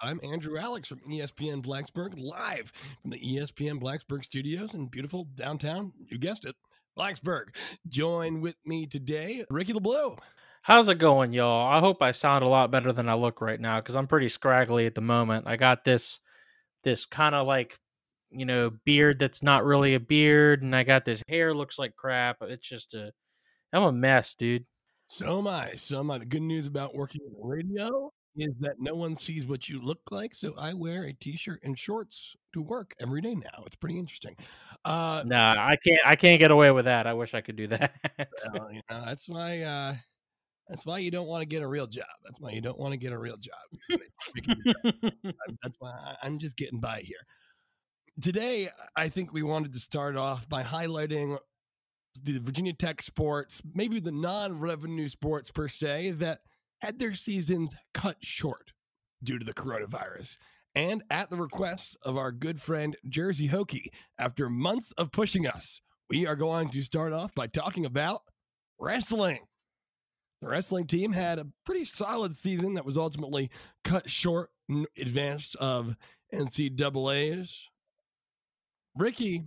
I'm Andrew Alex from ESPN Blacksburg, live from the ESPN Blacksburg studios in beautiful downtown, you guessed it, Blacksburg. Join with me today, Ricky the Blue. How's it going, y'all? I hope I sound a lot better than I look right now because I'm pretty scraggly at the moment. I got this kind of like, you know, beard that's not really a beard, and I got this hair looks like crap. It's just I'm a mess, dude. So am I. The good news about working in radio is that no one sees what you look like, so I wear a t-shirt and shorts to work every day now. It's pretty interesting. No, I can't get away with that. I wish I could do that. That's why you don't want to get a real job. That's why you don't want to get a real job. That's why I'm just getting by here. Today, I think we wanted to start off by highlighting the Virginia Tech sports, maybe the non-revenue sports per se, that had their seasons cut short due to the coronavirus, and at the request of our good friend Jersey Hokie, after months of pushing us, we are going to start off by talking about wrestling. The wrestling team had a pretty solid season that was ultimately cut short in advance of NCAA's. Ricky,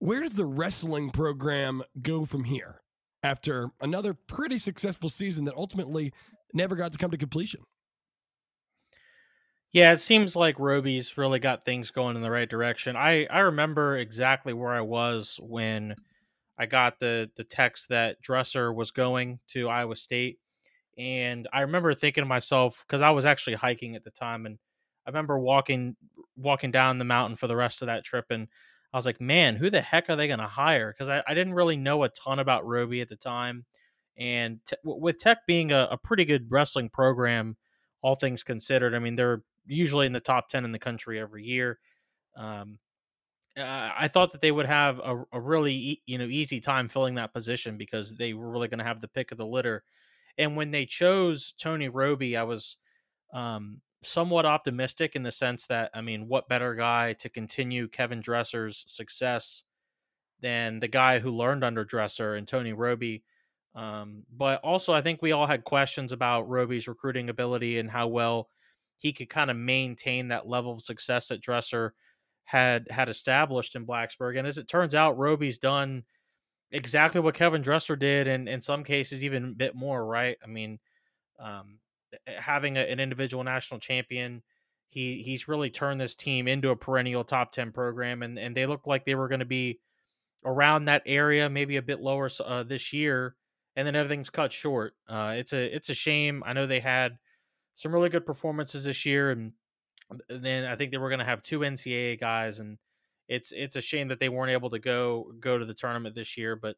where does the wrestling program go from here after another pretty successful season that ultimately never got to come to completion? Yeah, it seems like Robie's really got things going in the right direction. I remember exactly where I was when I got the text that Dresser was going to Iowa State. And I remember thinking to myself, because I was actually hiking at the time, and I remember walking down the mountain for the rest of that trip, and I was like, man, who the heck are they going to hire? Because I didn't really know a ton about Robie at the time. And with Tech being a pretty good wrestling program, all things considered, I mean, they're usually in the top 10 in the country every year. I thought that they would have a really easy time filling that position because they were really going to have the pick of the litter. And when they chose Tony Robie, I was somewhat optimistic in the sense that, I mean, what better guy to continue Kevin Dresser's success than the guy who learned under Dresser and Tony Robie. But also I think we all had questions about Robie's recruiting ability and how well he could kind of maintain that level of success that Dresser had established in Blacksburg. And as it turns out, Robie's done exactly what Kevin Dresser did, and in some cases even a bit more, right? I mean, having an individual national champion, he's really turned this team into a perennial top 10 program, and they looked like they were going to be around that area, maybe a bit lower this year, and then everything's cut short. It's a shame. I know they had some really good performances this year, and then I think they were going to have two NCAA guys, and it's a shame that they weren't able to go to the tournament this year, but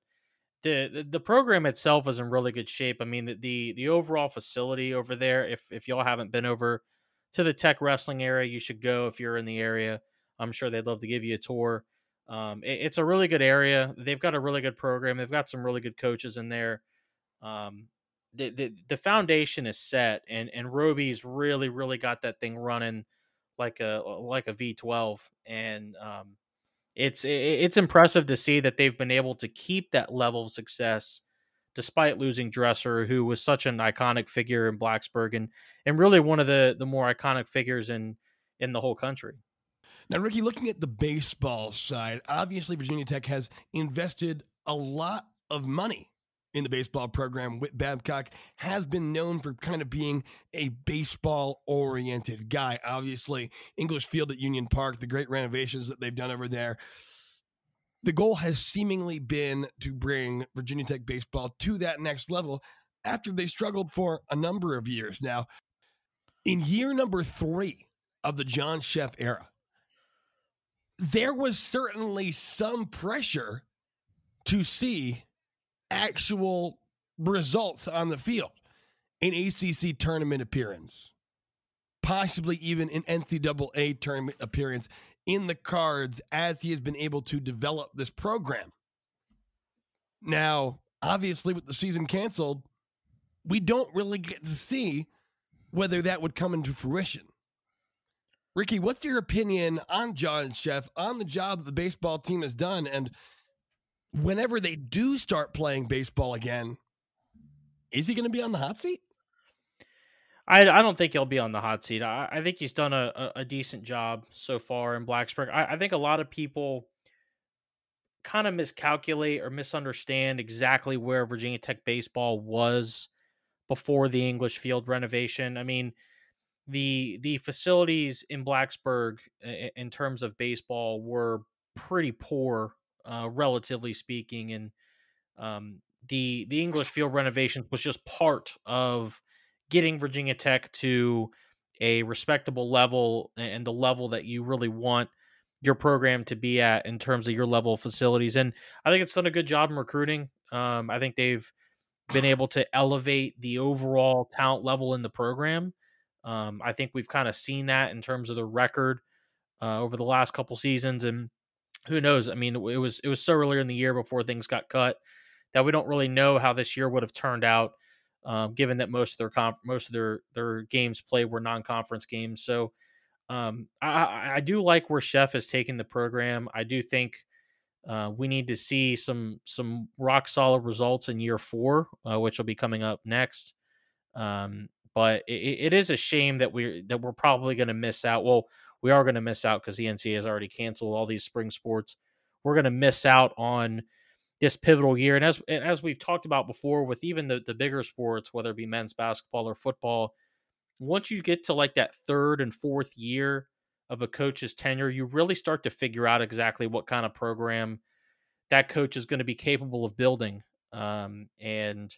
The program itself is in really good shape. I mean, the overall facility over there, if y'all haven't been over to the Tech wrestling area, you should go if you're in the area. I'm sure they'd love to give you a tour. It's a really good area. They've got a really good program. They've got some really good coaches in there. The foundation is set, and Robie's really, really got that thing running like a V12. And It's impressive to see that they've been able to keep that level of success despite losing Dresser, who was such an iconic figure in Blacksburg and really one of the more iconic figures in the whole country. Now, Ricky, looking at the baseball side, obviously Virginia Tech has invested a lot of money in the baseball program. Whit Babcock has been known for kind of being a baseball-oriented guy. Obviously, English Field at Union Park, the great renovations that they've done over there. The goal has seemingly been to bring Virginia Tech baseball to that next level after they struggled for a number of years. Now, in year number 3 of the John Szefc era, there was certainly some pressure to see actual results on the field, an ACC tournament appearance, possibly even an NCAA tournament appearance in the cards as he has been able to develop this program. Now, obviously with the season canceled, we don't really get to see whether that would come into fruition. Ricky, what's your opinion on John Szefc, on the job that the baseball team has done, and whenever they do start playing baseball again, is he going to be on the hot seat? I don't think he'll be on the hot seat. I think he's done a decent job so far in Blacksburg. I think a lot of people kind of miscalculate or misunderstand exactly where Virginia Tech baseball was before the English Field renovation. I mean, the facilities in Blacksburg in terms of baseball were pretty poor, relatively speaking, and the English Field renovations was just part of getting Virginia Tech to a respectable level and the level that you really want your program to be at in terms of your level of facilities. And I think it's done a good job in recruiting. I think they've been able to elevate the overall talent level in the program. I think we've kind of seen that in terms of the record over the last couple seasons, and who knows? I mean, it was so earlier in the year before things got cut that we don't really know how this year would have turned out, given that most of their games played were non-conference games. So I do like where Szefc has taken the program. I do think we need to see some rock solid results in year 4, which will be coming up next. But it is a shame that we're probably going to miss out. Well, we are going to miss out because the NCAA has already canceled all these spring sports. We're going to miss out on this pivotal year. And as we've talked about before, with even the bigger sports, whether it be men's basketball or football, once you get to like that 3rd and 4th year of a coach's tenure, you really start to figure out exactly what kind of program that coach is going to be capable of building. And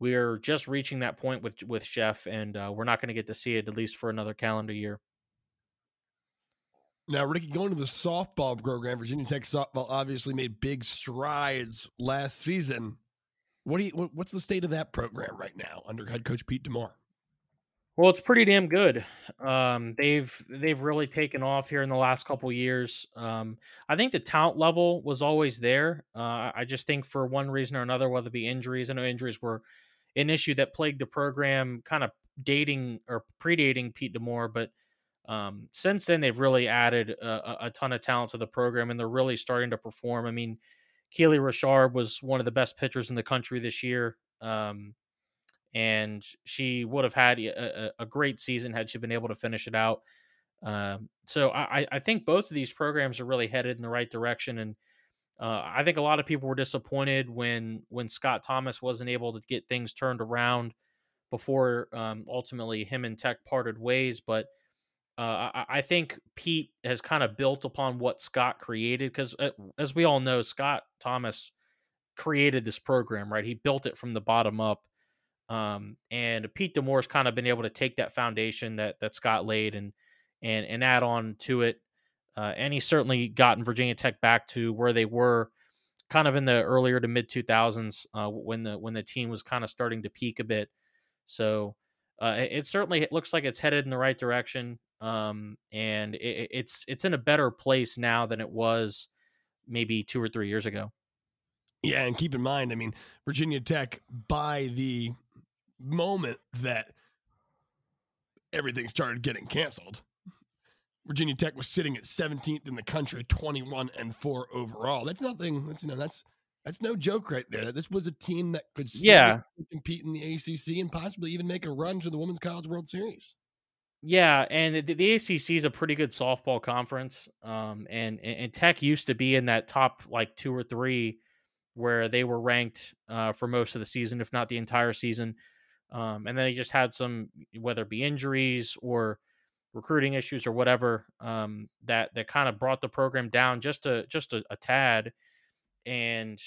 we're just reaching that point with Szefc, and we're not going to get to see it at least for another calendar year. Now, Ricky, going to the softball program, Virginia Tech softball obviously made big strides last season. What's the state of that program right now under head coach Pete D'Amour? Well, it's pretty damn good. They've really taken off here in the last couple of years. I think the talent level was always there. I just think for one reason or another, whether it be injuries, I know injuries were an issue that plagued the program, kind of dating or predating Pete D'Amour, but since then, they've really added a ton of talent to the program, and they're really starting to perform. I mean, Keely Richard was one of the best pitchers in the country this year, and she would have had a great season had she been able to finish it out. So I think both of these programs are really headed in the right direction, and I think a lot of people were disappointed when Scott Thomas wasn't able to get things turned around before ultimately him and Tech parted ways, but I think Pete has kind of built upon what Scott created, because as we all know, Scott Thomas created this program, right? He built it from the bottom up. And Pete D'Amour's kind of been able to take that foundation that Scott laid and add on to it. And he's certainly gotten Virginia Tech back to where they were kind of in the earlier to mid 2000s, when the team was kind of starting to peak a bit. So it certainly looks like it's headed in the right direction. And it's in a better place now than it was maybe 2 or 3 years ago. Yeah, and keep in mind, I mean, Virginia Tech, by the moment that everything started getting canceled, Virginia Tech was sitting at 17th in the country, 21-4 overall. That's nothing. That's no joke right there. This was a team that could compete in the ACC and possibly even make a run to the Women's College World Series. Yeah, and the ACC is a pretty good softball conference, and Tech used to be in that top like 2 or 3 where they were ranked for most of the season, if not the entire season. And then they just had some, whether it be injuries or recruiting issues or whatever, that kind of brought the program down just a tad. And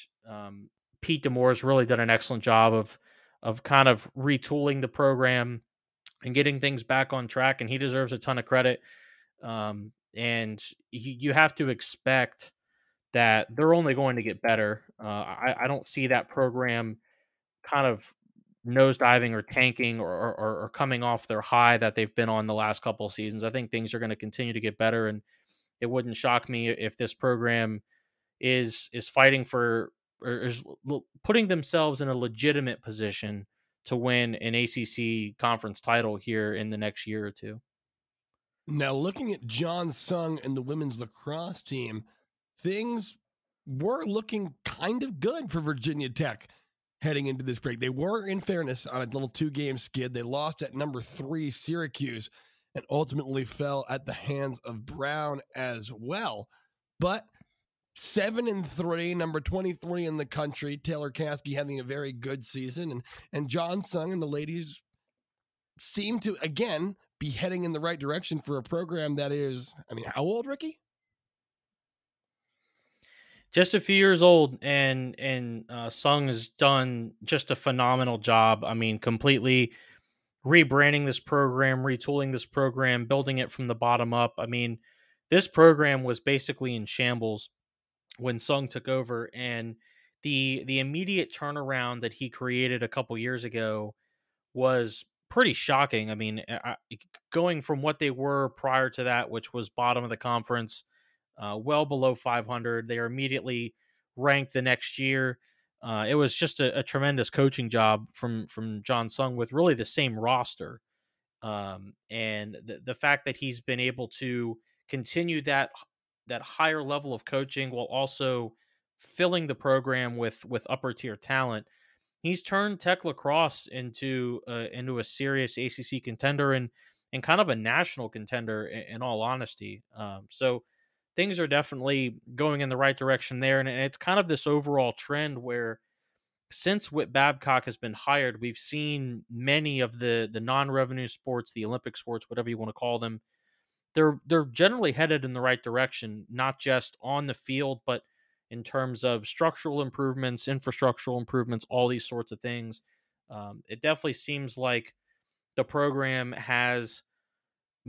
Pete D'Amour's really done an excellent job of kind of retooling the program and getting things back on track. And he deserves a ton of credit. And you have to expect that they're only going to get better. I don't see that program kind of nosediving or tanking or coming off their high that they've been on the last couple of seasons. I think things are going to continue to get better, and it wouldn't shock me if this program is fighting for, or is putting themselves in a legitimate position to win an ACC conference title here in the next year or two. Now, looking at John Sung and the women's lacrosse team, things were looking kind of good for Virginia Tech heading into this break. They were, in fairness, on a little 2-game skid. They lost at number 3, Syracuse, and ultimately fell at the hands of Brown as well. But 7-3, number 23 in the country, Taylor Kasky having a very good season, and John Sung and the ladies seem to, again, be heading in the right direction for a program that is, I mean, how old, Ricky? Just a few years old, and Sung has done just a phenomenal job. I mean, completely rebranding this program, retooling this program, building it from the bottom up. I mean, this program was basically in shambles when Sung took over, and the immediate turnaround that he created a couple years ago was pretty shocking. I mean, going from what they were prior to that, which was bottom of the conference, well below 500. They are immediately ranked the next year. It was just a tremendous coaching job from John Sung with really the same roster. And the fact that he's been able to continue that higher level of coaching while also filling the program with upper tier talent, he's turned Tech lacrosse into a serious ACC contender and kind of a national contender in all honesty. So things are definitely going in the right direction there. And it's kind of this overall trend where since Whit Babcock has been hired, we've seen many of the non-revenue sports, the Olympic sports, whatever you want to call them, they're generally headed in the right direction, not just on the field, but in terms of structural improvements, infrastructural improvements, all these sorts of things. It definitely seems like the program has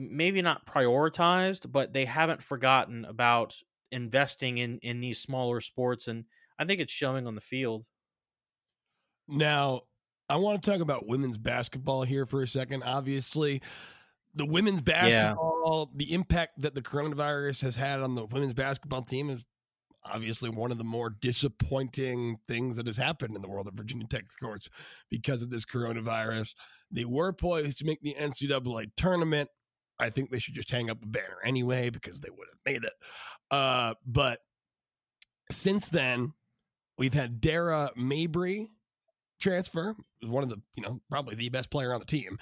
maybe not prioritized, but they haven't forgotten about investing in these smaller sports. And I think it's showing on the field. Now, I want to talk about women's basketball here for a second. Obviously, the women's basketball, the impact that the coronavirus has had on the women's basketball team is obviously one of the more disappointing things that has happened in the world of Virginia Tech sports because of this coronavirus. They were poised to make the NCAA tournament. I think they should just hang up a banner anyway because they would have made it. But since then, we've had Dara Mabrey transfer, who's one of the, probably the best player on the team,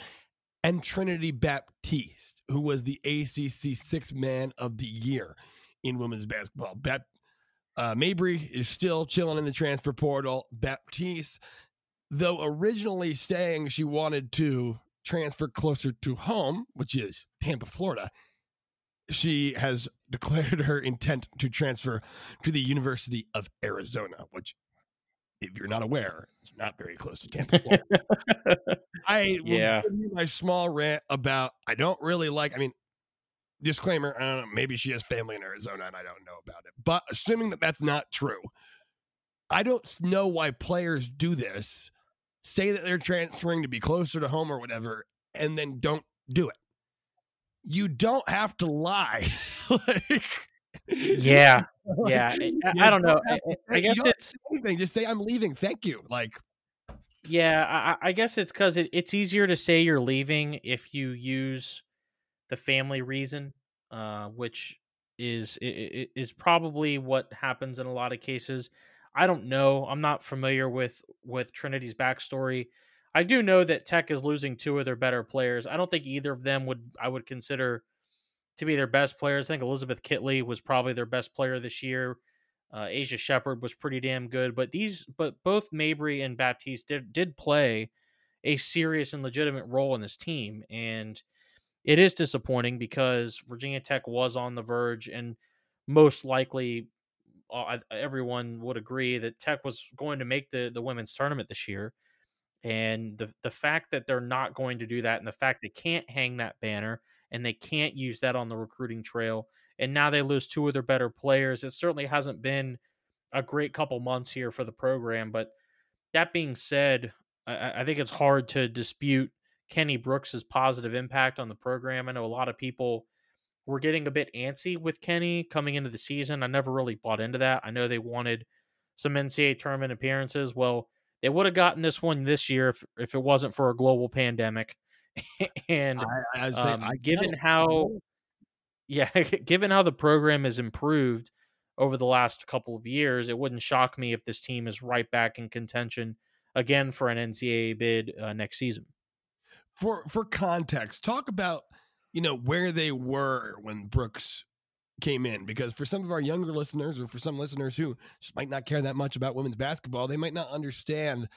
and Trinity Baptiste, who was the ACC 6th man of the year in women's basketball. Mabrey is still chilling in the transfer portal. Baptiste, though originally saying she wanted to transfer closer to home, which is Tampa, Florida, she has declared her intent to transfer to the University of Arizona, which, if you're not aware, it's not very close to Tampa, Florida. I will give you my small rant about, I don't really like, I mean, disclaimer, I don't know, maybe she has family in Arizona and I don't know about it, but assuming that that's not true, I don't know why players do this, say that they're transferring to be closer to home or whatever, and then don't do it. You don't have to lie. I don't know. I guess it's anything. Just say, I'm leaving. Thank you. I guess it's because it's easier to say you're leaving if you use the family reason, which is probably what happens in a lot of cases. I don't know. I'm not familiar with Trinity's backstory. I do know that Tech is losing 2 of their better players. I don't think either of them I would consider to be their best players. I think Elizabeth Kitley was probably their best player this year. Asia Shepherd was pretty damn good, but both Mabry and Baptiste did play a serious and legitimate role in this team. And it is disappointing because Virginia Tech was on the verge, and most likely everyone would agree that Tech was going to make the women's tournament this year. And the fact that they're not going to do that, and the fact they can't hang that banner and they can't use that on the recruiting trail, and now they lose two of their better players, it certainly hasn't been a great couple months here for the program. But that being said, I think it's hard to dispute Kenny Brooks' positive impact on the program. I know a lot of people were getting a bit antsy with Kenny coming into the season. I never really bought into that. I know they wanted some NCAA tournament appearances. Well, they would have gotten this one this year if it wasn't for a global pandemic. And given how the program has improved over the last couple of years, it wouldn't shock me if this team is right back in contention again for an NCAA bid next season. For context, talk about, where they were when Brooks came in, because for some of our younger listeners, or for some listeners who just might not care that much about women's basketball, they might not understand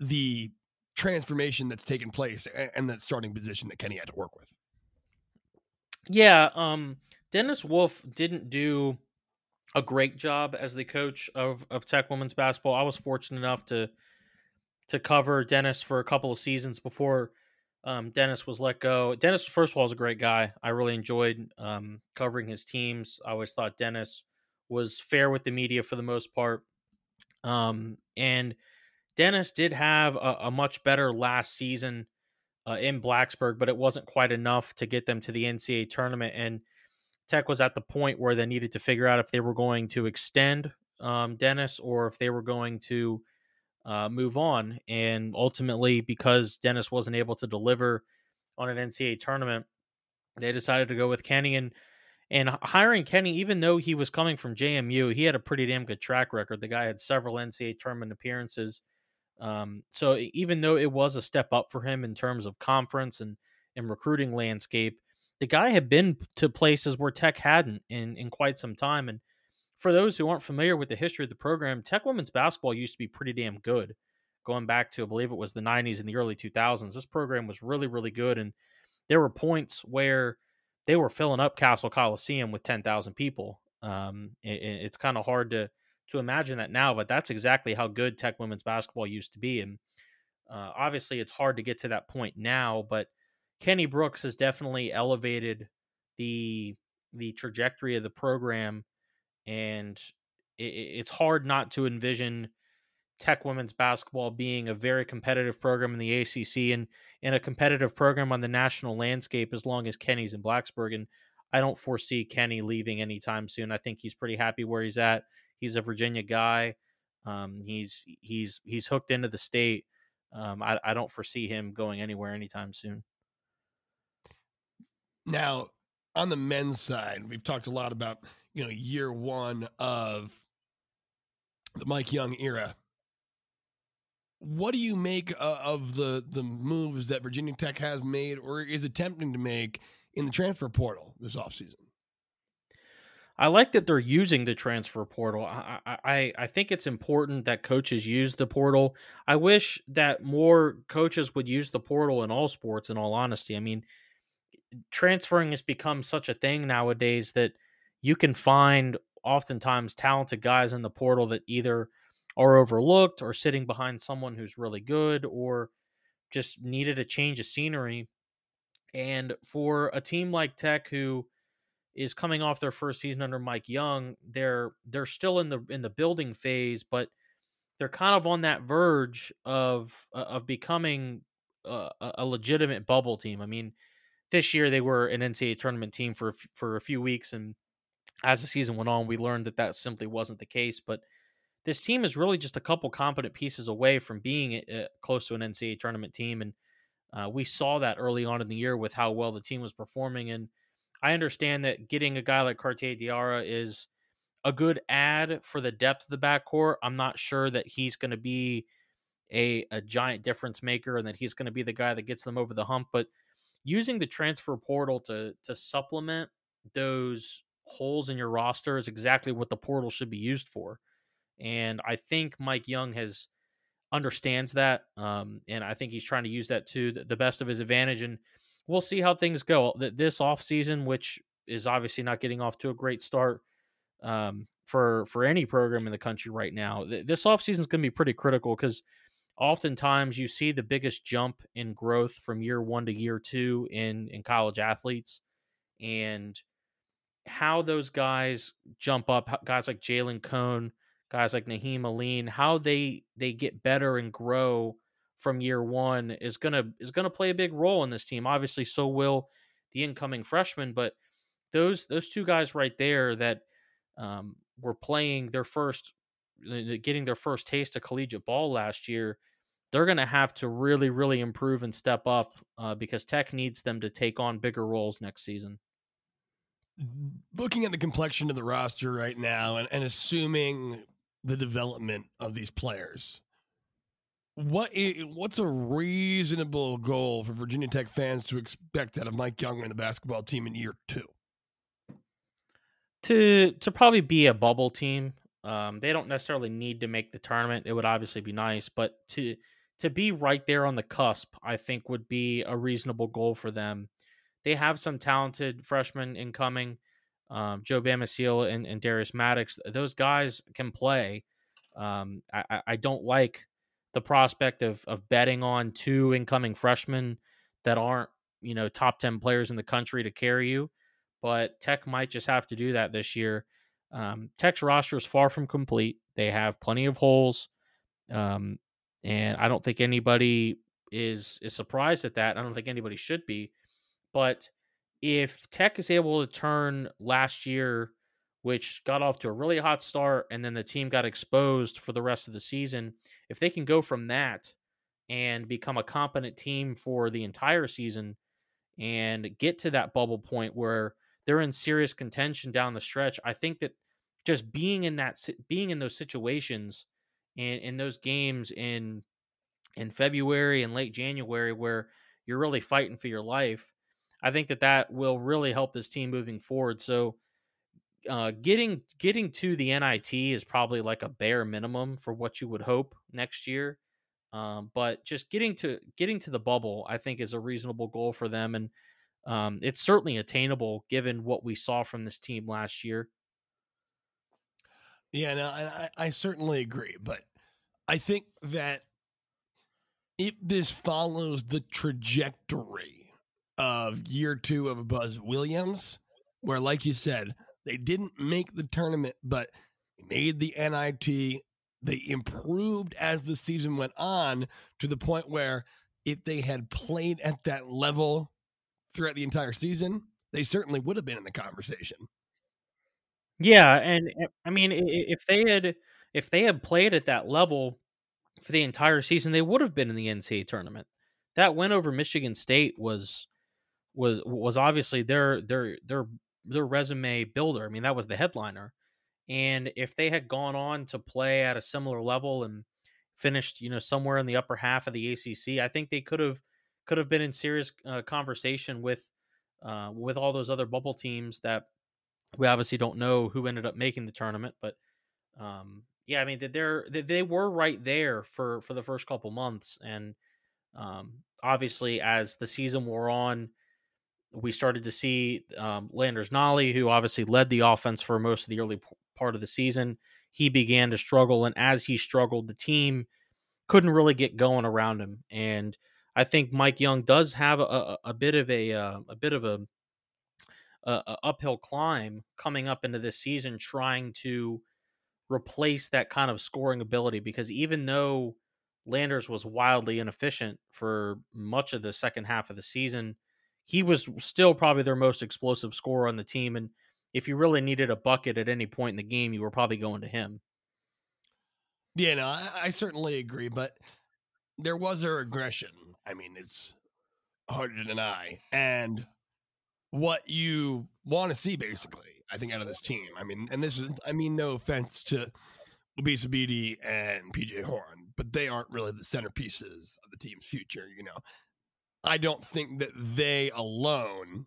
the transformation that's taken place and that starting position that Kenny had to work with. Yeah. Dennis Wolf didn't do a great job as the coach of Tech women's basketball. I was fortunate enough to cover Dennis for a couple of seasons before Dennis was let go. Dennis, first of all, is a great guy. I really enjoyed covering his teams. I always thought Dennis was fair with the media for the most part. And Dennis did have a much better last season in Blacksburg, but it wasn't quite enough to get them to the NCAA tournament. And Tech was at the point where they needed to figure out if they were going to extend Dennis or if they were going to move on. And ultimately, because Dennis wasn't able to deliver on an NCAA tournament, they decided to go with Kenny. And hiring Kenny, even though he was coming from JMU, he had a pretty damn good track record. The guy had several NCAA tournament appearances. So even though it was a step up for him in terms of conference and recruiting landscape, the guy had been to places where Tech hadn't in quite some time. And for those who aren't familiar with the history of the program, Tech women's basketball used to be pretty damn good. Going back to, I believe it was the 90s and the early 2000s, this program was really, really good. And there were points where they were filling up Castle Coliseum with 10,000 people. It's kind of hard to imagine that now, but that's exactly how good Tech women's basketball used to be. And obviously it's hard to get to that point now, but Kenny Brooks has definitely elevated the trajectory of the program. And it's hard not to envision Tech women's basketball being a very competitive program in the ACC and a competitive program on the national landscape as long as Kenny's in Blacksburg. And I don't foresee Kenny leaving anytime soon. I think he's pretty happy where he's at. He's a Virginia guy. He's hooked into the state. I don't foresee him going anywhere anytime soon. Now, on the men's side, we've talked a lot about, year one of the Mike Young era. What do you make of the moves that Virginia Tech has made or is attempting to make in the transfer portal this offseason? I like that they're using the transfer portal. I think it's important that coaches use the portal. I wish that more coaches would use the portal in all sports, in all honesty. I mean, transferring has become such a thing nowadays that you can find oftentimes talented guys in the portal that either are overlooked or sitting behind someone who's really good or just needed a change of scenery. And for a team like Tech, who is coming off their first season under Mike Young, they're still in the building phase, but they're kind of on that verge of becoming a legitimate bubble team. I mean, this year they were an NCAA tournament team for a few weeks, and as the season went on, we learned that simply wasn't the case. But this team is really just a couple competent pieces away from being close to an NCAA tournament team, and we saw that early on in the year with how well the team was performing. And I understand that getting a guy like Cartier Diarra is a good add for the depth of the backcourt. I'm not sure that he's going to be a giant difference maker and that he's going to be the guy that gets them over the hump, but using the transfer portal to supplement those holes in your roster is exactly what the portal should be used for. And I think Mike Young understands that. And I think he's trying to use that to the best of his advantage. And we'll see how things go this offseason, which is obviously not getting off to a great start for any program in the country right now. This offseason is going to be pretty critical because oftentimes you see the biggest jump in growth from year one to year two in college athletes. And how those guys jump up, guys like Jalen Cone, guys like Naheem Aline, how they get better and grow from year one is gonna play a big role in this team. Obviously, so will the incoming freshmen, but those two guys right there that were playing getting their first taste of collegiate ball last year, they're gonna have to really, really improve and step up because Tech needs them to take on bigger roles next season. Looking at the complexion of the roster right now and assuming the development of these players, what's a reasonable goal for Virginia Tech fans to expect out of Mike Young and the basketball team in year two? To probably be a bubble team. They don't necessarily need to make the tournament. It would obviously be nice, but to be right there on the cusp, I think would be a reasonable goal for them. They have some talented freshmen incoming, Joe Bamisile and Darius Maddox. Those guys can play. I don't like the prospect of betting on two incoming freshmen that aren't, top 10 players in the country to carry you, but Tech might just have to do that this year. Tech's roster is far from complete. They have plenty of holes, and I don't think anybody is surprised at that. I don't think anybody should be. But if Tech is able to turn last year, which got off to a really hot start, and then the team got exposed for the rest of the season, if they can go from that and become a competent team for the entire season and get to that bubble point where they're in serious contention down the stretch, I think that just being in those situations and in those games in February and late January where you're really fighting for your life, I think that will really help this team moving forward. So getting to the NIT is probably like a bare minimum for what you would hope next year. But just getting to the bubble, I think, is a reasonable goal for them. And it's certainly attainable given what we saw from this team last year. Yeah, no, I certainly agree. But I think that if this follows the trajectory of year two of Buzz Williams, where, like you said, they didn't make the tournament, but made the NIT. They improved as the season went on to the point where if they had played at that level throughout the entire season, they certainly would have been in the conversation. Yeah. And I mean, if they had played at that level for the entire season, they would have been in the NCAA tournament. That win over Michigan State was obviously their resume builder. I mean, that was the headliner. And if they had gone on to play at a similar level and finished, somewhere in the upper half of the ACC, I think they could have been in serious conversation with all those other bubble teams that we obviously don't know who ended up making the tournament. But yeah, I mean, they were right there for the first couple months. And obviously as the season wore on, we started to see Landers Nolly, who obviously led the offense for most of the early part of the season. He began to struggle, and as he struggled, the team couldn't really get going around him. And I think Mike Young does have a bit of a uphill climb coming up into this season, trying to replace that kind of scoring ability, because even though Landers was wildly inefficient for much of the second half of the season, he was still probably their most explosive scorer on the team. And if you really needed a bucket at any point in the game, you were probably going to him. Yeah, no, I certainly agree, but there was a regression. I mean, it's hard to deny. And what you want to see, basically, I think, out of this team, no offense to Bamisile and PJ Horn, but they aren't really the centerpieces of the team's future. I don't think that they alone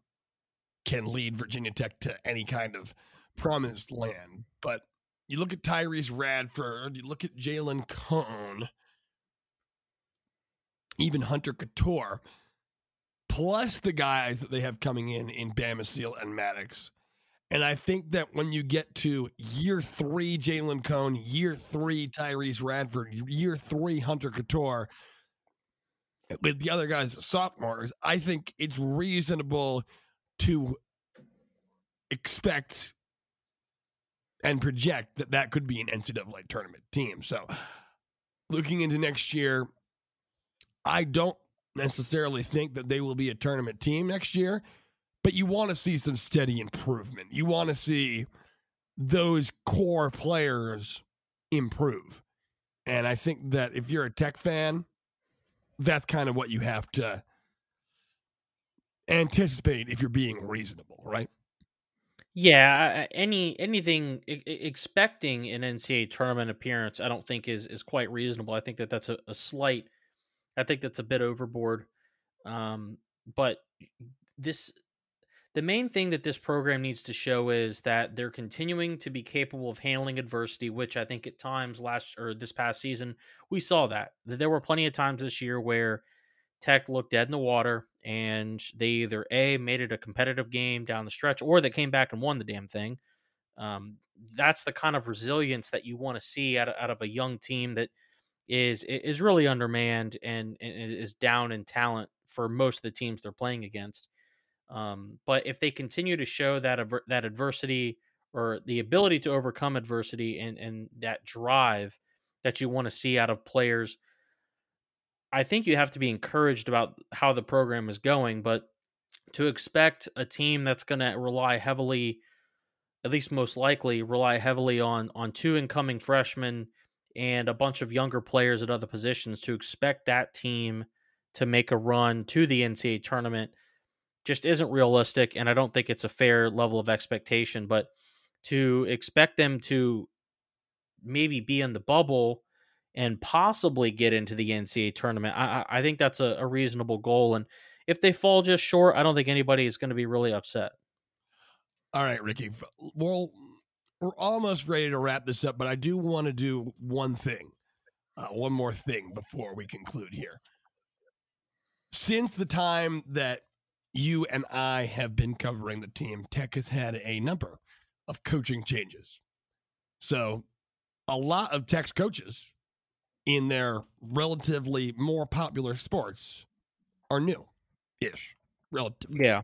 can lead Virginia Tech to any kind of promised land. But you look at Tyrese Radford, you look at Jalen Cone, even Hunter Couture, plus the guys that they have coming in Bamisile and Maddox. And I think that when you get to year three, Jalen Cone, year three, Tyrese Radford, year three, Hunter Couture, with the other guys sophomores, I think it's reasonable to expect and project that that could be an NCAA tournament team. So looking into next year, I don't necessarily think that they will be a tournament team next year, but you want to see some steady improvement. You want to see those core players improve. And I think that if you're a Tech fan, that's kind of what you have to anticipate if you're being reasonable, right? Yeah, anything expecting an NCAA tournament appearance, I don't think is quite reasonable. I think that that's a slight, I think that's a bit overboard. But the main thing that this program needs to show is that they're continuing to be capable of handling adversity, which I think at times this past season, we saw that there were plenty of times this year where Tech looked dead in the water and they either made it a competitive game down the stretch, or they came back and won the damn thing. That's the kind of resilience that you want to see out of a young team that is really undermanned and is down in talent for most of the teams they're playing against. But if they continue to show that adversity, or the ability to overcome adversity, and that drive that you want to see out of players, I think you have to be encouraged about how the program is going. But to expect a team that's going to rely heavily, at least most likely, on two incoming freshmen and a bunch of younger players at other positions, to expect that team to make a run to the NCAA tournament just isn't realistic, and I don't think it's a fair level of expectation. But to expect them to maybe be in the bubble and possibly get into the NCAA tournament, I think that's a reasonable goal. And if they fall just short, I don't think anybody is going to be really upset. All right, Ricky. Well, we're almost ready to wrap this up, but I do want to do one more thing before we conclude here. Since the time that you and I have been covering the team, Tech has had a number of coaching changes. So a lot of Tech's coaches in their relatively more popular sports are new-ish, relatively. Yeah.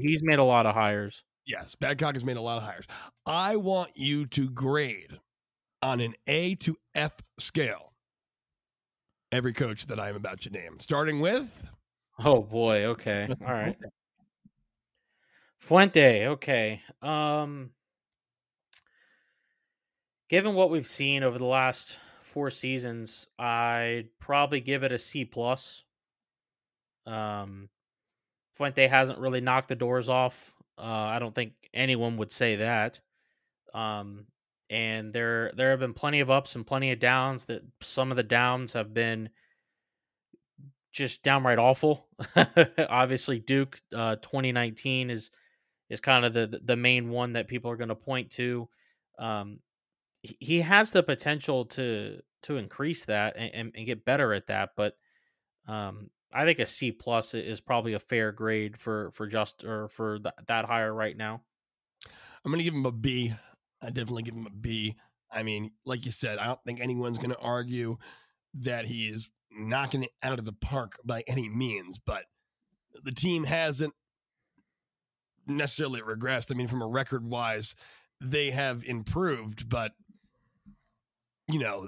He's made a lot of hires. Yes, Babcock has made a lot of hires. I want you to grade on an A to F scale every coach that I'm about to name, starting with... Oh boy. Okay. All right. Fuente. Okay. Given what we've seen over the last four seasons, I'd probably give it a C+. Fuente hasn't really knocked the doors off. I don't think anyone would say that. And there have been plenty of ups and plenty of downs. That some of the downs have been just downright awful. Obviously, Duke 2019 is kind of the main one that people are going to point to. He has the potential to increase that and get better at that, but I think a C+ is probably a fair grade for that hire right now. I'm going to give him a B. I definitely give him a B. I mean, like you said, I don't think anyone's going to argue that he is knocking it out of the park by any means, but the team hasn't necessarily regressed. I mean, from a record wise, they have improved, but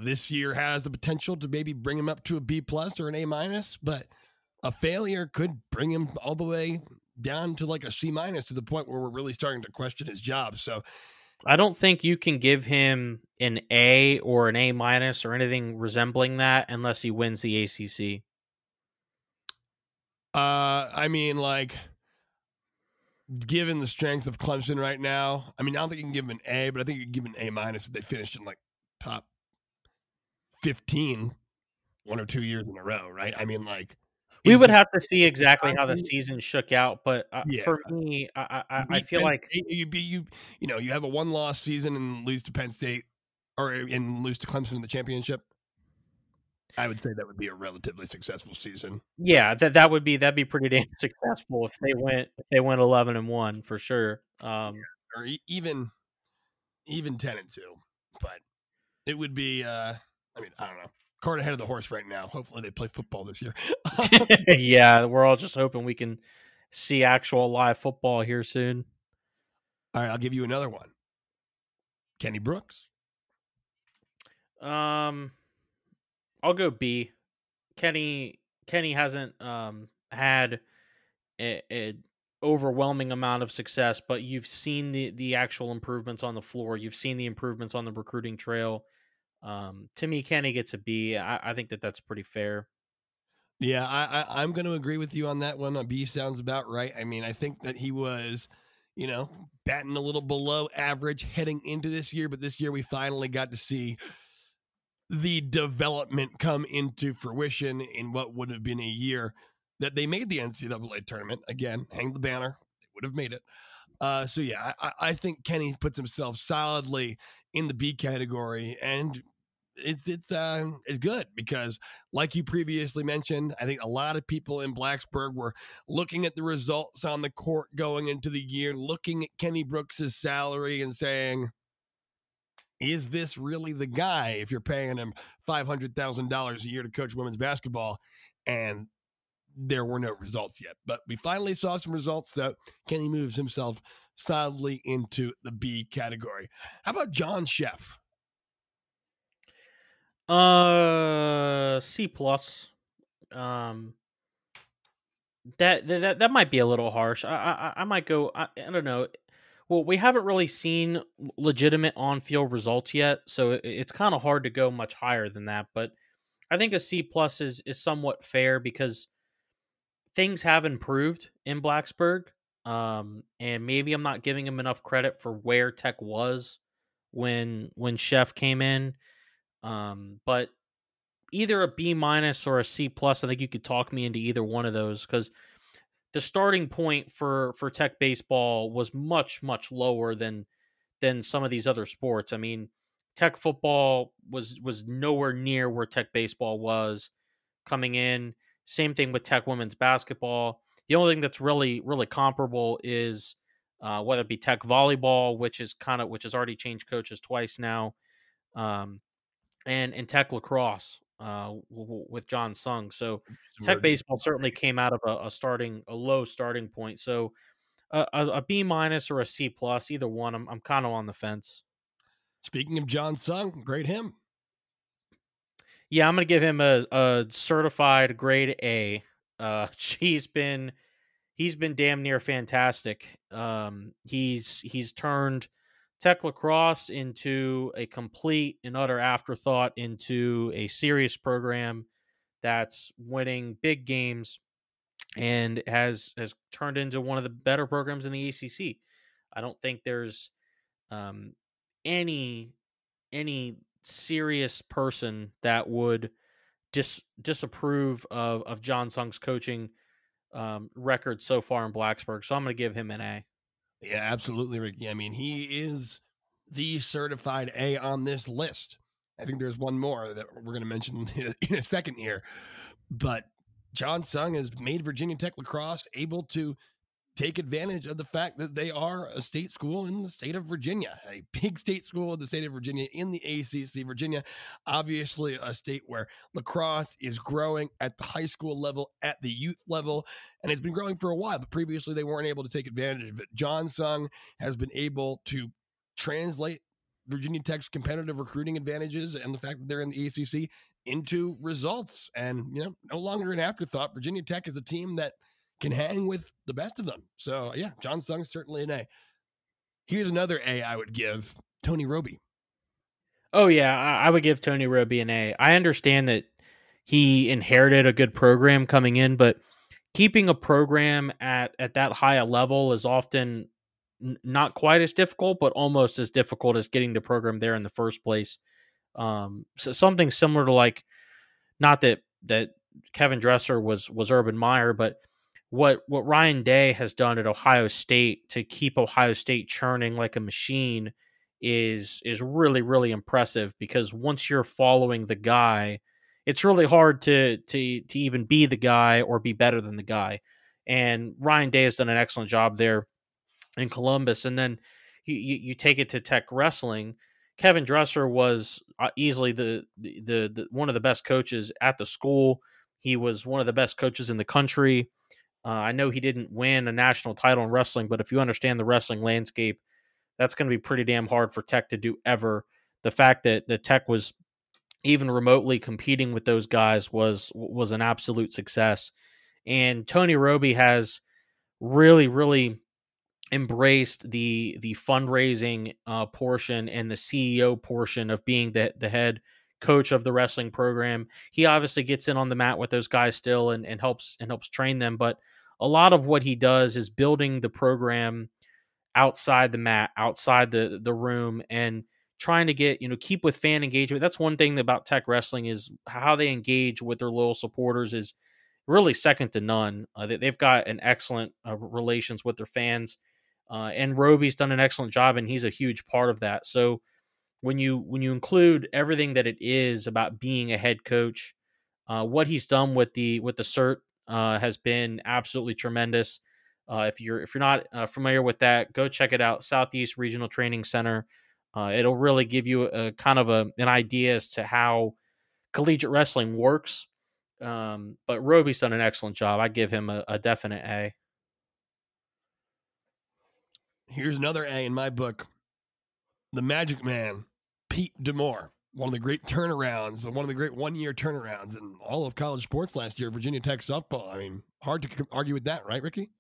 this year has the potential to maybe bring him up to a B+ or an A-, but a failure could bring him all the way down to like a C- to the point where we're really starting to question his job. So I don't think you can give him an A or an A- or anything resembling that unless he wins the ACC. I mean, like, given the strength of Clemson right now, I mean, I don't think you can give him an A, but I think you can give him an A- if they finished in like top 15 1 or 2 years in a row, right? I mean, like, We would have to see exactly how the season shook out, but for me, I feel like you have a one-loss season and lose to Penn State and lose to Clemson in the championship. I would say that would be a relatively successful season. Yeah, that'd be pretty damn successful if they went 11-1 for sure, or even 10-2. But it would be I don't know. Cart ahead of the horse right now. Hopefully they play football this year. Yeah, we're all just hoping we can see actual live football here soon. All right, I'll give you another one. Kenny Brooks. I'll go B. Kenny hasn't had an overwhelming amount of success, but you've seen the actual improvements on the floor. You've seen the improvements on the recruiting trail. To me, Kenny gets a B. I think that's pretty fair. Yeah, I'm going to agree with you on that one. A B sounds about right. I mean, I think that he was, batting a little below average heading into this year, but this year we finally got to see the development come into fruition in what would have been a year that they made the NCAA tournament. Again, hang the banner. They would have made it. So, yeah, I think Kenny puts himself solidly in the B category, and it's good because, like you previously mentioned, I think a lot of people in Blacksburg were looking at the results on the court going into the year, looking at Kenny Brooks's salary and saying, is this really the guy if you're paying him $500,000 a year to coach women's basketball? And there were no results yet, but we finally saw some results. So Kenny moves himself solidly into the B category. How about John Szefc? C+. That might be a little harsh. I might go. I don't know. Well, we haven't really seen legitimate on-field results yet, so it's kind of hard to go much higher than that. But I think a C+ is somewhat fair because things have improved in Blacksburg, and maybe I'm not giving him enough credit for where Tech was when Szefc came in. But either a B- or a C+, I think you could talk me into either one of those because the starting point for Tech baseball was much, much lower than some of these other sports. I mean, Tech football was nowhere near where Tech baseball was coming in. Same thing with Tech women's basketball. The only thing that's really, really comparable is whether it be Tech volleyball, which has already changed coaches twice now, and Tech lacrosse. With John Sung. So Tech baseball certainly came out of a low starting point. So a B- or a C+, either one, I'm kind of on the fence. Speaking of John Sung, grade him. Yeah, I'm going to give him a certified grade A. He's been damn near fantastic. He's turned Tech lacrosse into a complete and utter afterthought, into a serious program that's winning big games and has turned into one of the better programs in the ACC. I don't think there's any serious person that would disapprove of John Sung's coaching record so far in Blacksburg. So I'm going to give him an A. Yeah, absolutely, Ricky. I mean, he is the certified A on this list. I think there's one more that we're going to mention in a second here. But John Sung has made Virginia Tech lacrosse able to take advantage of the fact that they are a state school in the state of Virginia, a big state school in the state of Virginia in the ACC. Virginia, obviously a state where lacrosse is growing at the high school level, at the youth level, and it's been growing for a while, but previously they weren't able to take advantage of it. John Sung has been able to translate Virginia Tech's competitive recruiting advantages and the fact that they're in the ACC into results, and no longer an afterthought. Virginia Tech is a team that can hang with the best of them. So yeah, John Sung's certainly an A. Here's another A I would give Tony Robie. Oh yeah, I would give Tony Robie an A. I understand that he inherited a good program coming in, but keeping a program at that high a level is often not quite as difficult, but almost as difficult as getting the program there in the first place. So something similar to, like, not that Kevin Dresser was Urban Meyer, but what Ryan Day has done at Ohio State to keep Ohio State churning like a machine is really, really impressive, because once you're following the guy, it's really hard to even be the guy or be better than the guy. And Ryan Day has done an excellent job there in Columbus. And then you take it to Tech Wrestling. Kevin Dresser was easily the one of the best coaches at the school. He was one of the best coaches in the country. I know he didn't win a national title in wrestling, but if you understand the wrestling landscape, that's going to be pretty damn hard for Tech to do ever. The fact that the Tech was even remotely competing with those guys was an absolute success. And Tony Robie has really, really embraced the fundraising portion and the CEO portion of being the head coach of the wrestling program. He obviously gets in on the mat with those guys still and helps train them. But a lot of what he does is building the program outside the mat, outside the room, and trying to get, keep with fan engagement. That's one thing about Tech Wrestling is how they engage with their loyal supporters is really second to none. They've got an excellent relations with their fans, and Robie's done an excellent job, and he's a huge part of that. So when you include everything that it is about being a head coach, what he's done with the cert has been absolutely tremendous. If you're not familiar with that, go check it out. Southeast Regional Training Center. It'll really give you a kind of an idea as to how collegiate wrestling works. But Robie's done an excellent job. I give him a definite A. Here's another A in my book. The Magic Man, Pete D'Amour, one of the great turnarounds, and one of the great one-year turnarounds in all of college sports last year, Virginia Tech softball. I mean, hard to argue with that, right, Ricky?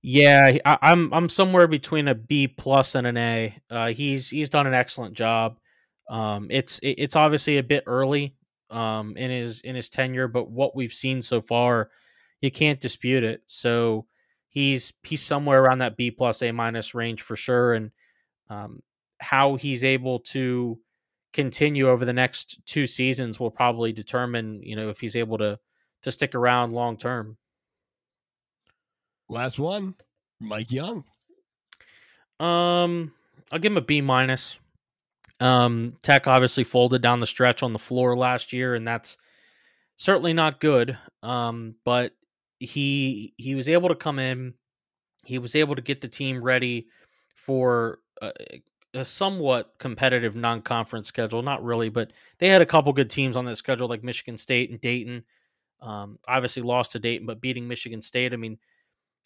Yeah, I'm somewhere between a B+ and an A. He's done an excellent job. It's obviously a bit early in his tenure, but what we've seen so far, you can't dispute it. So he's somewhere around that B+/A- range for sure. And how he's able to continue over the next two seasons will probably determine, if he's able to stick around long term. Last one, Mike Young. I'll give him a B-. Tech obviously folded down the stretch on the floor last year, and that's certainly not good. But he was able to come in. He was able to get the team ready for a somewhat competitive non-conference schedule. Not really, but they had a couple good teams on that schedule, like Michigan State and Dayton. Obviously lost to Dayton, but beating Michigan State, I mean,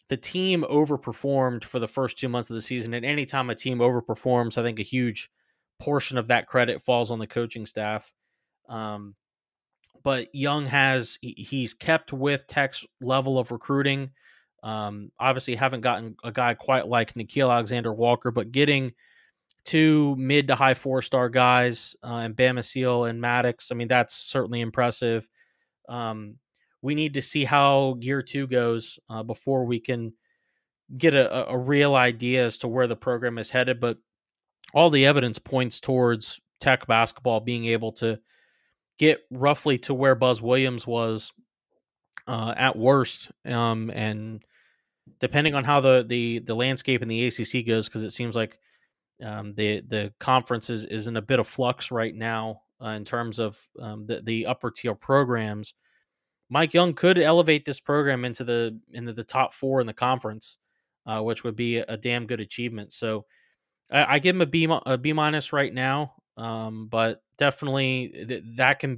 the team overperformed for the first 2 months of the season. And any time a team overperforms, I think a huge portion of that credit falls on the coaching staff. But Young he's kept with Tech's level of recruiting. Obviously haven't gotten a guy quite like Nickeil Alexander-Walker, but getting two mid to high four-star guys and Bamisile and Maddox, I mean, that's certainly impressive. We need to see how year two goes before we can get a real idea as to where the program is headed. But all the evidence points towards Tech basketball being able to get roughly to where Buzz Williams was at worst. And depending on how the landscape in the ACC goes, because it seems like the conference is in a bit of flux right now in terms of the upper tier programs. Mike Young could elevate this program into the top four in the conference, which would be a damn good achievement. So I give him a B- right now, but definitely that can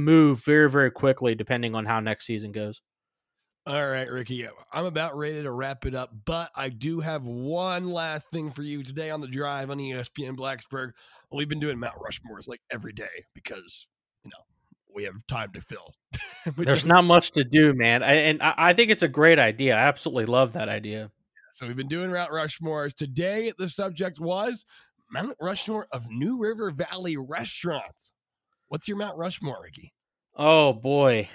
move very, very quickly depending on how next season goes. All right, Ricky, I'm about ready to wrap it up, but I do have one last thing for you today on The Drive on ESPN Blacksburg. We've been doing Mount Rushmores like every day because, we have time to fill. There's not much to do, man. I think it's a great idea. I absolutely love that idea. Yeah, so we've been doing Mount Rushmores. Today, the subject was Mount Rushmore of New River Valley restaurants. What's your Mount Rushmore, Ricky? Oh, boy.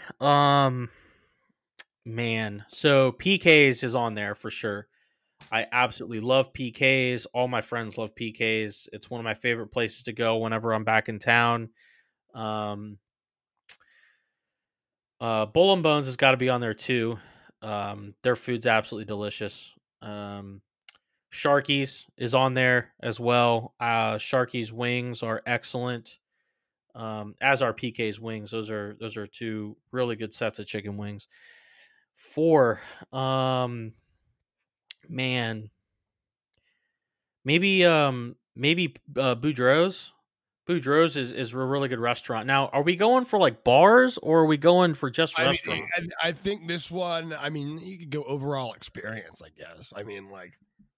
Man. So PK's is on there for sure. I absolutely love PK's. All my friends love PK's. It's one of my favorite places to go whenever I'm back in town. Bowl and Bones has got to be on there too. Their food's absolutely delicious. Sharky's is on there as well. Sharky's wings are excellent, as are PK's wings. Those are two really good sets of chicken wings. 4, man, maybe Boudreaux's. Boudreaux's is a really good restaurant. Now, are we going for like bars, or are we going for just restaurant? I think this one, I mean, you could go overall experience, I guess. I mean, like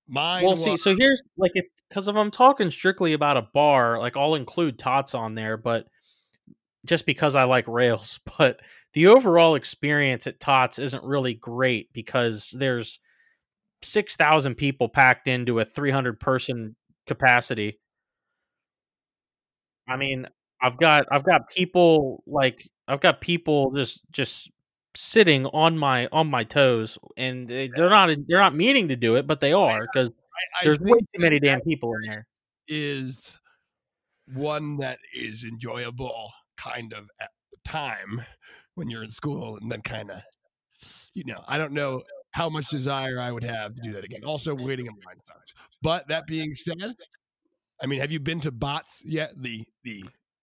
mine. Well, see, so here's like, if I'm talking strictly about a bar, like I'll include Tots on there, but just because I like rails, but the overall experience at Tots isn't really great because there's 6,000 people packed into a 300 person capacity. I mean, I've got people like just sitting on my toes, and they're not meaning to do it, but they are, because there's way too many damn people in there. Is one that is enjoyable kind of at the time when you're in school, and then kind of, you know, I don't know how much desire I would have to do that again. Also, waiting in line times. But that being said, I mean, have you been to Bots yet?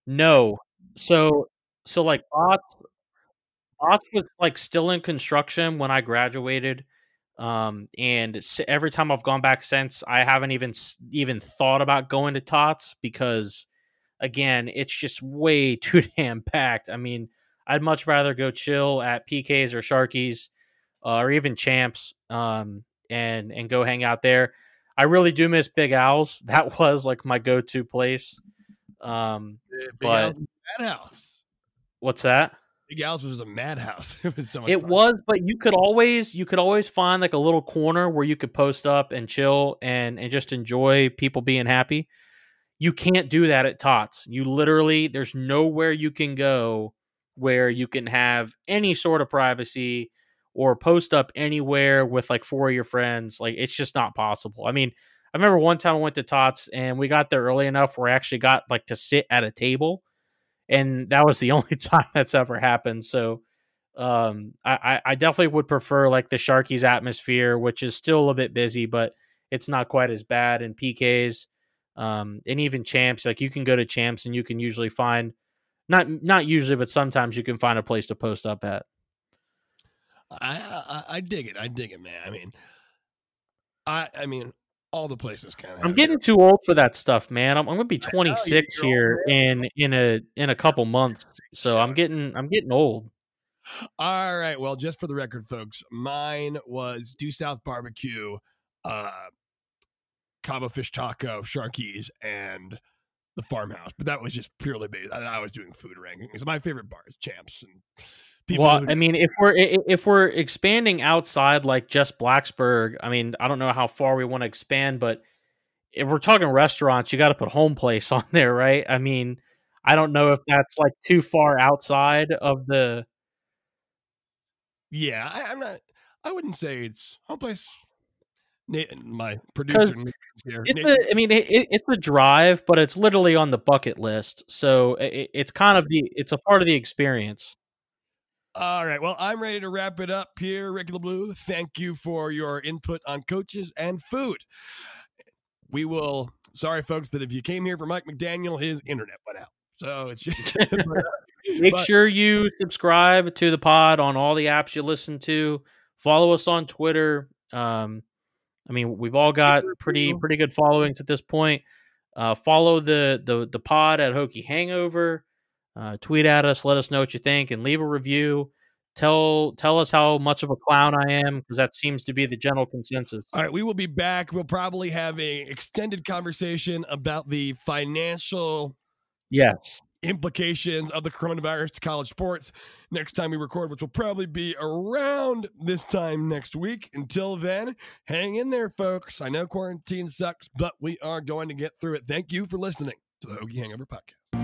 No. So like Bots was like still in construction when I graduated, and every time I've gone back since, I haven't even thought about going to Tots because, again, it's just way too damn packed. I mean, I'd much rather go chill at PK's or Sharky's, or even Champs, and go hang out there. I really do miss Big Owls. That was like my go-to place. But madhouse. What's that? Big Owls was a madhouse. It was so much fun. But you could always find like a little corner where you could post up and chill and just enjoy people being happy. You can't do that at Tots. You literally, there's nowhere you can go where you can have any sort of privacy or post up anywhere with like 4 of your friends. Like, it's just not possible. I mean, I remember one time I went to Tots and we got there early enough where I actually got like to sit at a table, and that was the only time that's ever happened. So I definitely would prefer like the Sharky's atmosphere, which is still a bit busy, but it's not quite as bad. And PK's, and even Champs, like you can go to Champs and you can usually find, not usually, but sometimes you can find a place to post up at. I dig it. I dig it, man. I mean, I mean, all the places kind of. I'm getting too old for that stuff, man. I'm gonna be 26 here in a couple months, so I'm getting old. All right. Well, just for the record, folks, mine was Due South Barbecue, Cabo Fish Taco, Sharky's, and the Farmhouse. But that was just purely based. I was doing food rankings. My favorite bar is Champs and. Well, I mean, if we're expanding outside, like just Blacksburg, I mean, I don't know how far we want to expand, but if we're talking restaurants, you got to put Home Place on there, right? I mean, I don't know if that's like too far outside of the. Yeah, I'm not. I wouldn't say it's Home Place. My producer here. It's a drive, but it's literally on the bucket list, so it's a part of the experience. All right. Well, I'm ready to wrap it up here, Rick LeBlue. Thank you for your input on coaches and food. We will. Sorry, folks, that if you came here for Mike McDaniel, his internet went out. So it's just make sure you subscribe to the pod on all the apps you listen to. Follow us on Twitter. I mean, we've all got pretty good followings at this point. Follow the pod at Hokie Hangover. Tweet at us, let us know what you think, and leave a review. Tell us how much of a clown I am, because that seems to be the general consensus. All right, we will be back. We'll probably have an extended conversation about the financial implications of the coronavirus to college sports next time we record, which will probably be around this time next week. Until then, hang in there, folks. I know quarantine sucks, but we are going to get through it. Thank you for listening to the Hokie Hangover Podcast.